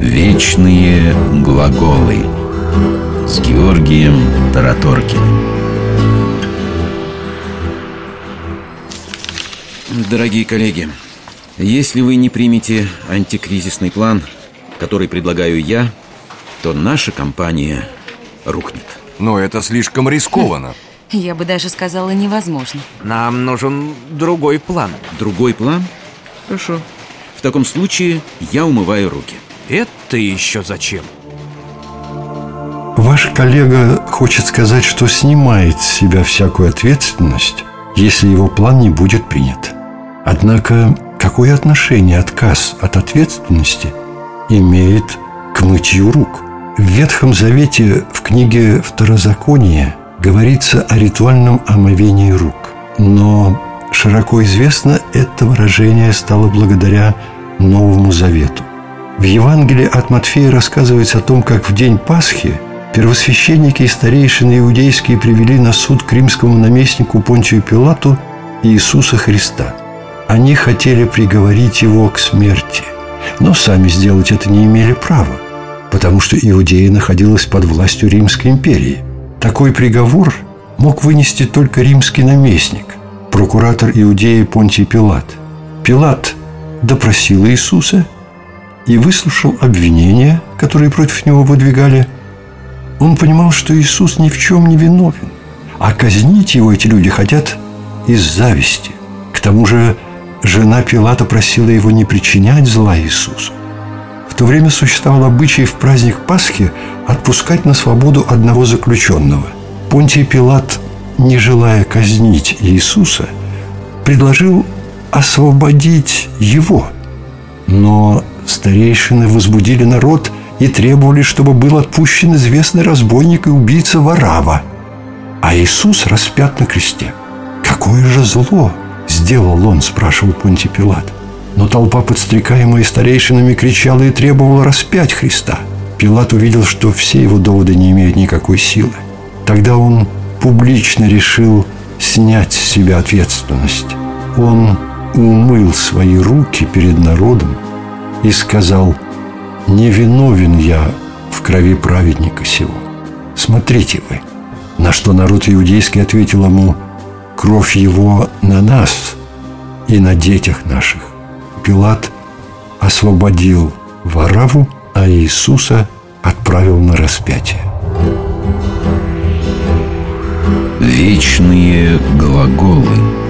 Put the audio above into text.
Вечные глаголы с Георгием Тараторкиным. Дорогие коллеги, если вы не примете антикризисный план, который предлагаю я, то наша компания рухнет. Но это слишком рискованно. Я бы даже сказала, невозможно. Нам нужен другой план. Другой план? Хорошо. В таком случае я умываю руки. Это еще зачем? Ваш коллега хочет сказать, что снимает с себя всякую ответственность, если его план не будет принят. Однако, какое отношение отказ от ответственности имеет к мытью рук? В Ветхом Завете в книге «Второзаконие» говорится о ритуальном омовении рук. Но широко известно это выражение стало благодаря Новому Завету. В Евангелии от Матфея рассказывается о том, как в день Пасхи первосвященники и старейшины иудейские привели на суд к римскому наместнику Понтию Пилату Иисуса Христа. Они хотели приговорить его к смерти, но сами сделать это не имели права, потому что Иудея находилась под властью Римской империи. Такой приговор мог вынести только римский наместник, прокуратор Иудеи Понтий Пилат. Пилат допросил Иисуса и выслушал обвинения, которые против него выдвигали. Он понимал, что Иисус ни в чем не виновен, а казнить его эти люди хотят из зависти. К тому же жена Пилата просила его не причинять зла Иисусу. В то время существовал обычай в праздник Пасхи отпускать на свободу одного заключенного. Понтий Пилат, не желая казнить Иисуса, предложил освободить его. Но старейшины возбудили народ и требовали, чтобы был отпущен известный разбойник и убийца Варава, а Иисус распят на кресте. «Какое же зло сделал он?» – спрашивал Понтий Пилат. Но толпа, подстрекаемая старейшинами, кричала и требовала распять Христа. Пилат увидел, что все его доводы не имеют никакой силы. Тогда он публично решил снять с себя ответственность. Он умыл свои руки перед народом и сказал: «Не виновен я в крови праведника сего. Смотрите вы». На что народ иудейский ответил ему: «Кровь его на нас и на детях наших». Пилат освободил Вараву, а Иисуса отправил на распятие. Вечные глаголы.